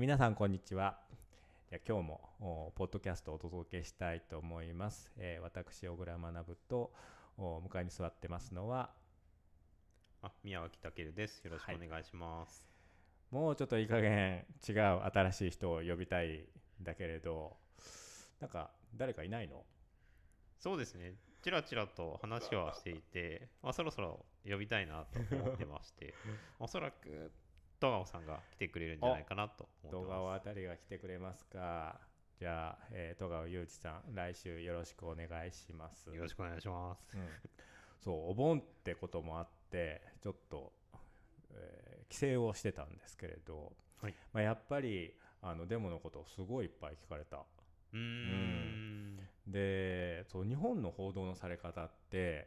皆さんこんにちは。今日もポッドキャストをお届けしたいと思います。私小倉学と向かいに座ってますのは宮脇健です。よろしくお願いします。もうちょっといい加減違う新しい人を呼びたいんだけれど、なんか誰かいないの？そうですね。ちらちらと話はしていて、そろそろ呼びたいなと思ってまして、おそらく戸川さんが来てくれるんじゃないかなと思ってます。戸川あたりが来てくれますか。じゃあ、戸川雄二さん、来週よろしくお願いします。よろしくお願いします、そう、お盆ってこともあってちょっと、帰省をしてたんですけれど、やっぱりデモのことをすごいいっぱい聞かれた。で、そう、日本の報道のされ方って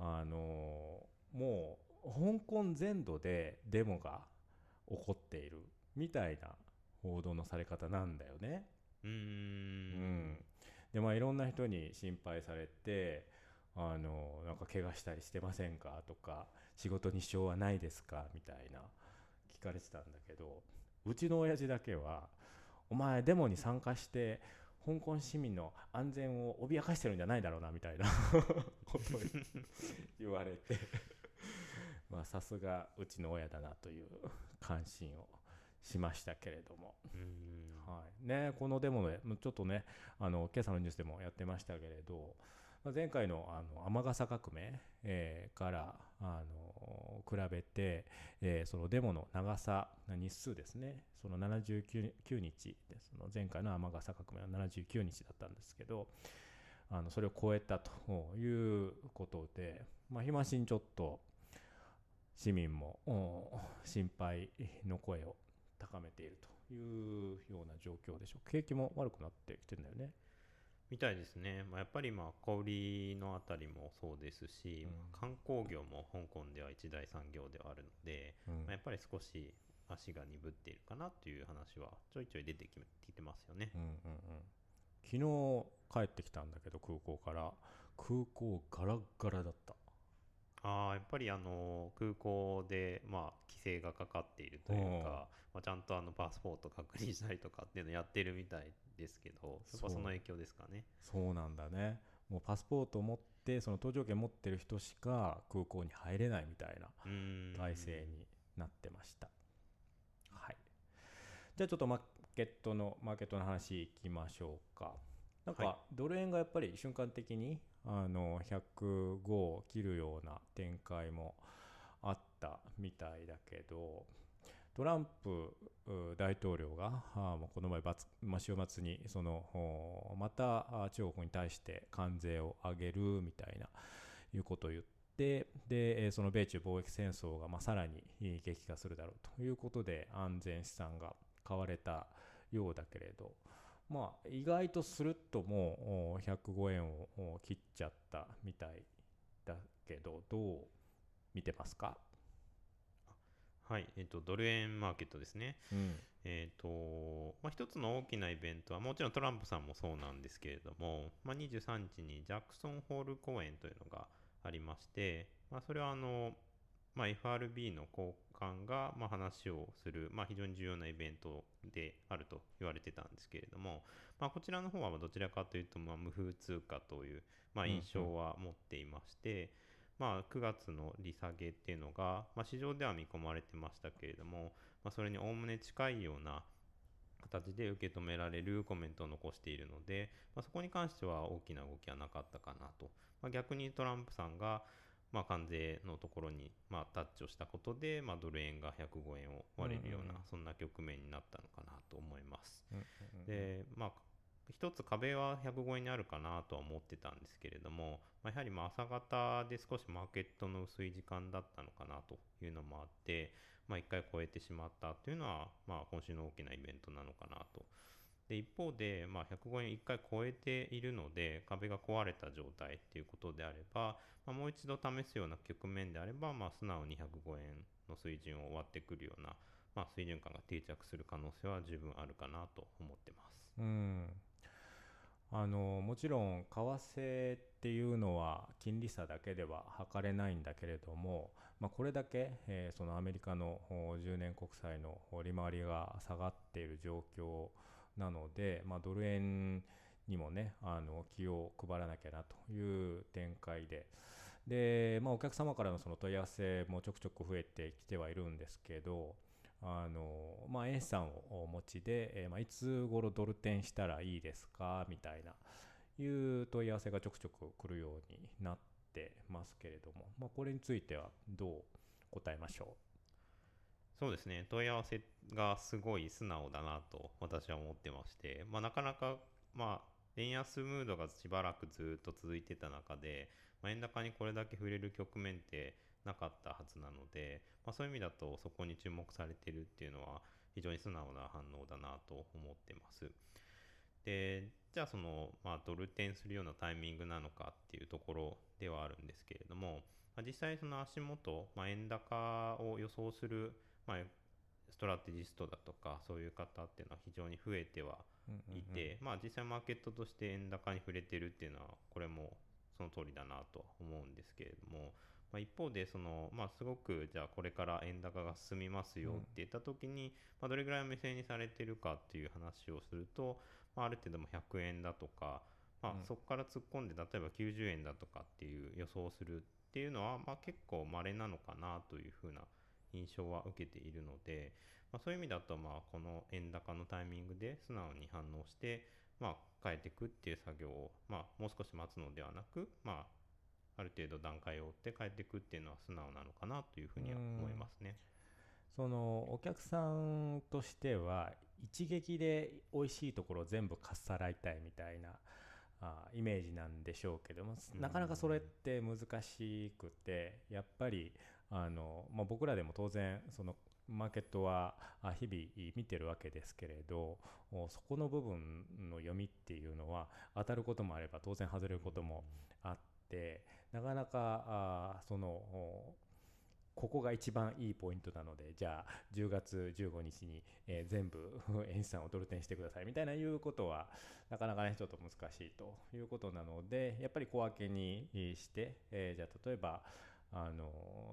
もう香港全土でデモが起こっているみたいな報道のされ方なんだよね。で、いろんな人に心配されて、なんか怪我したりしてませんかとか、仕事に支障はないですかみたいな聞かれてたんだけど、うちの親父だけはお前デモに参加して香港市民の安全を脅かしてるんじゃないだろうなみたいなことを言われてさすがうちの親だなという感心をしましたけれども、このデモでちょっとね、今朝のニュースでもやってましたけれど、前回の雨傘革命、から比べて、そのデモの長さ、日数ですね、その79日、その前回の雨傘革命は79日だったんですけど、それを超えたということで、日増しにちょっと市民も心配の声を高めているというような状況でしょう。景気も悪くなってきてるんだよね。みたいですね。やっぱり小売のあたりもそうですし、観光業も香港では一大産業ではあるので、やっぱり少し足が鈍っているかなという話はちょいちょい出てきてますよね。昨日帰ってきたんだけど、空港ガラガラだった。やっぱり空港で規制がかかっているというか、ちゃんとパスポート確認したりとかっていうのやってるみたいですけど、その影響ですかね。そうなんだね。もうパスポートを持って、その搭乗券持ってる人しか空港に入れないみたいな体制になってました。じゃあちょっとマーケットの話いきましょうか。なんかドル円がやっぱり瞬間的に105を切るような展開もあったみたいだけど、トランプ大統領がこの前週末にまた中国に対して関税を上げるみたいないうことを言って、でその米中貿易戦争がさらに激化するだろうということで安全資産が買われたようだけれど、意外とするっともう105円を切っちゃったみたいだけど、どう見てますか？ドル円マーケットですね。一つの大きなイベントはもちろんトランプさんもそうなんですけれども、23日にジャクソンホール公演というのがありまして、それはFRB の高官が話をする、非常に重要なイベントであると言われてたんですけれども、こちらの方はどちらかというと無風通貨という印象は持っていまして、9月の利下げっていうのが市場では見込まれてましたけれども、それにおおむね近いような形で受け止められるコメントを残しているので、そこに関しては大きな動きはなかったかなと。逆にトランプさんが関税のところにタッチをしたことで、ドル円が105円を割れるような、そんな局面になったのかなと思います。で、一つ壁は105円にあるかなとは思ってたんですけれども、やはり朝方で少しマーケットの薄い時間だったのかなというのもあって、1回超えてしまったというのは、今週の大きなイベントなのかなと。で一方で、105円1回超えているので壁が壊れた状態ということであれば、もう一度試すような局面であれば、素直に105円の水準を割ってくるような、水準感が定着する可能性は十分あるかなと思ってます。もちろん為替っていうのは金利差だけでは測れないんだけれども、これだけ、そのアメリカの10年国債の利回りが下がっている状況なので、ドル円にもね気を配らなきゃなという展開で、お客様からのその問い合わせもちょくちょく増えてきてはいるんですけど、A さんをお持ちで、いつ頃ドル転したらいいですかみたいないう問い合わせがちょくちょく来るようになってますけれども、これについてはどう答えましょう？そうですね、問い合わせがすごい素直だなと私は思ってまして、なかなか、円安ムードがしばらくずっと続いてた中で、円高にこれだけ触れる局面ってなかったはずなので、そういう意味だとそこに注目されてるっていうのは非常に素直な反応だなと思ってます。で、じゃあその、ドル転するようなタイミングなのかっていうところではあるんですけれども、実際その足元、円高を予想する、ストラテジストだとかそういう方っていうのは非常に増えてはいて、実際マーケットとして円高に触れてるっていうのはこれもその通りだなとは思うんですけれども、一方でその、すごくじゃあこれから円高が進みますよって言った時に、どれぐらい目線にされてるかっていう話をすると、ある程度も100円だとか、そこから突っ込んで例えば90円だとかっていう予想をするっていうのは、結構稀なのかなというふうな印象は受けているので、そういう意味だとこの円高のタイミングで素直に反応して、変えていくっていう作業を、もう少し待つのではなく、ある程度段階を追って変えていくっていうのは素直なのかなというふうには思いますね。そのお客さんとしては一撃で美味しいところを全部かっさらいたいみたいなイメージなんでしょうけども、なかなかそれって難しくて、やっぱり僕らでも当然そのマーケットは日々見てるわけですけれど、そこの部分の読みっていうのは当たることもあれば当然外れることもあって、なかなかそのここが一番いいポイントなので、じゃあ10月15日に全部円資産をドル転してくださいみたいないうことはなかなかねちょっと難しいということなので、やっぱり小分けにして、じゃあ例えば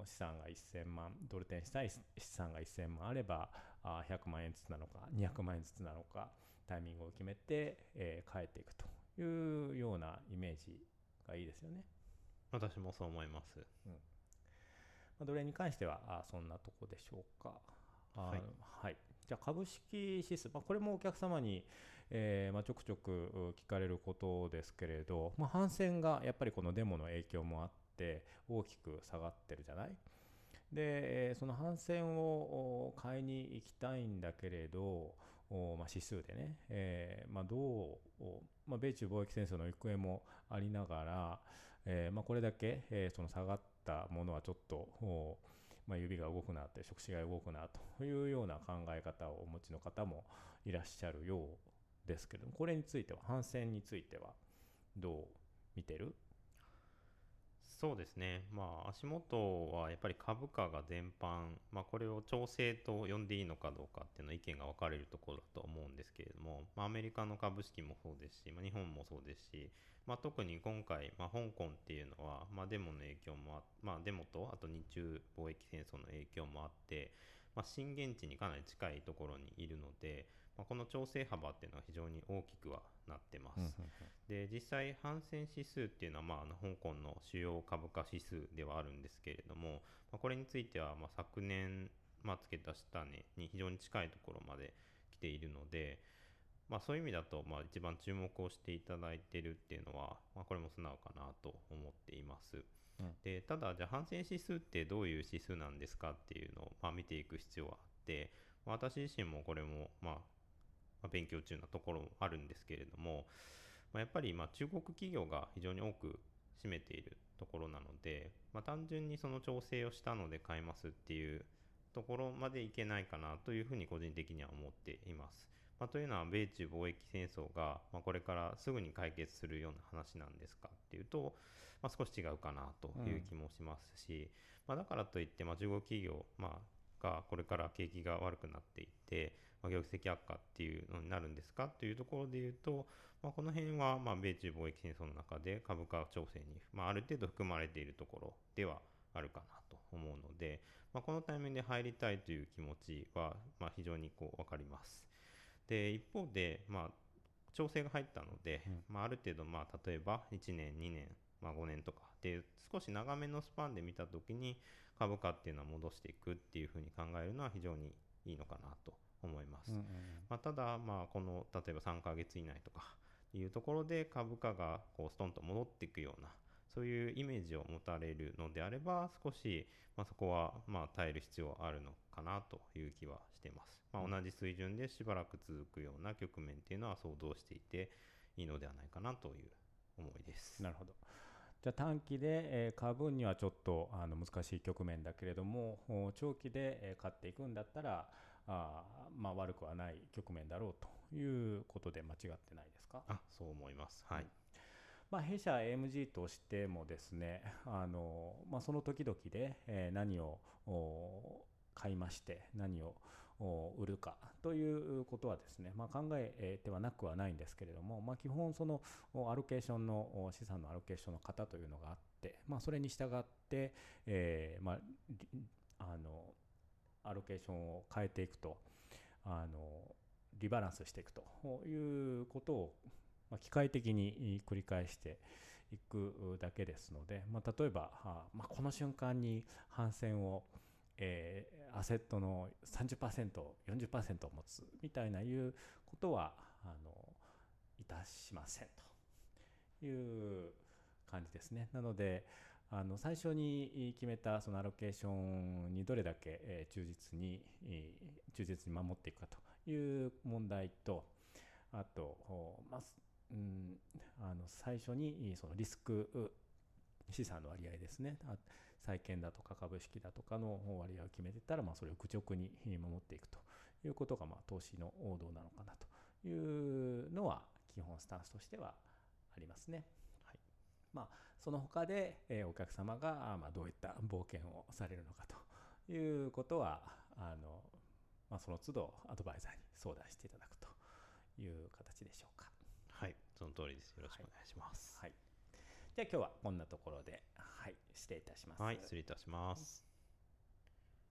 資産が1000万ドル転したい資産が1000万あれば100万円ずつなのか200万円ずつなのかタイミングを決めて、変えていくというようなイメージがいいですよね。私もそう思います。ドル円に関してはそんなとこでしょうか。じゃあ株式指数、これもお客様に、ちょくちょく聞かれることですけれど、反戦がやっぱりこのデモの影響もあって大きく下がってるじゃない。で、その反戦を買いに行きたいんだけれど、指数でね、米中貿易戦争の行方もありながら、これだけ、その下がったものはちょっと、指が動くなって触手が動くなというような考え方をお持ちの方もいらっしゃるようですけれども、これについては反戦についてはどう見てる？そうですね、足元はやっぱり株価が全般、これを調整と呼んでいいのかどうかっていうの意見が分かれるところだと思うんですけれども、アメリカの株式もそうですし、日本もそうですし、特に今回、香港っていうのは、デモの影響もデモとあと日中貿易戦争の影響もあって、震源地にかなり近いところにいるので、この調整幅っていうのは非常に大きくはなってます。で、実際反戦指数っていうのは、香港の主要株価指数ではあるんですけれども、これについては昨年、付け足した値に非常に近いところまで来ているので、そういう意味だと、一番注目をしていただいているっていうのは、これも素直かなと思っています。で、ただじゃあ反戦指数ってどういう指数なんですかっていうのを、見ていく必要はあって、私自身もこれも、勉強中なところもあるんですけれども、やっぱり中国企業が非常に多く占めているところなので、単純にその調整をしたので買いますっていうところまでいけないかなというふうに個人的には思っています。というのは米中貿易戦争が、これからすぐに解決するような話なんですかっていうと、少し違うかなという気もしますし、だからといって中国企業、がこれから景気が悪くなっていて、業績悪化っていうのになるんですかというところでいうと、この辺は米中貿易戦争の中で株価調整にある程度含まれているところではあるかなと思うので、このタイミングで入りたいという気持ちは非常に分かります。で一方で調整が入ったので、ある程度例えば1年2年5年とかで少し長めのスパンで見たときに株価っていうのは戻していくっていうふうに考えるのは非常にいいのかなと思います。ただこの例えば3ヶ月以内とかいうところで株価がストンと戻っていくようなそういうイメージを持たれるのであれば少しそこは耐える必要はあるのかなという気はしています。同じ水準でしばらく続くような局面っていうのは想像していていいのではないかなという思いです。なるほど。じゃあ短期で株にはちょっと難しい局面だけれども長期で買っていくんだったら悪くはない局面だろうということで間違ってないですか？そう思います。はい。弊社 AMG としてもですねその時々で何を買いまして何を売るかということはですね、考えてはなくはないんですけれども、基本その資産のアロケーションの型というのがあって、それに従って、アロケーションを変えていくとリバランスしていくということを機械的に繰り返していくだけですので、例えば、この瞬間に反戦をアセットの 30%、40% を持つみたいないうことはいたしませんという感じですね。なので最初に決めたそのアロケーションにどれだけ忠実に守っていくかという問題と、あと、最初にそのリスク資産の割合ですね、債券だとか株式だとかの割合を決めてたら、それを愚直に守っていくということが投資の王道なのかなというのは基本スタンスとしてはありますね。はい。その他でお客様がどういった冒険をされるのかということはその都度アドバイザーに相談していただくという形でしょうか？はい、その通りです。よろしくお願いします。はい。じゃあ今日はこんなところで、失礼いたします。はい、失礼いたします。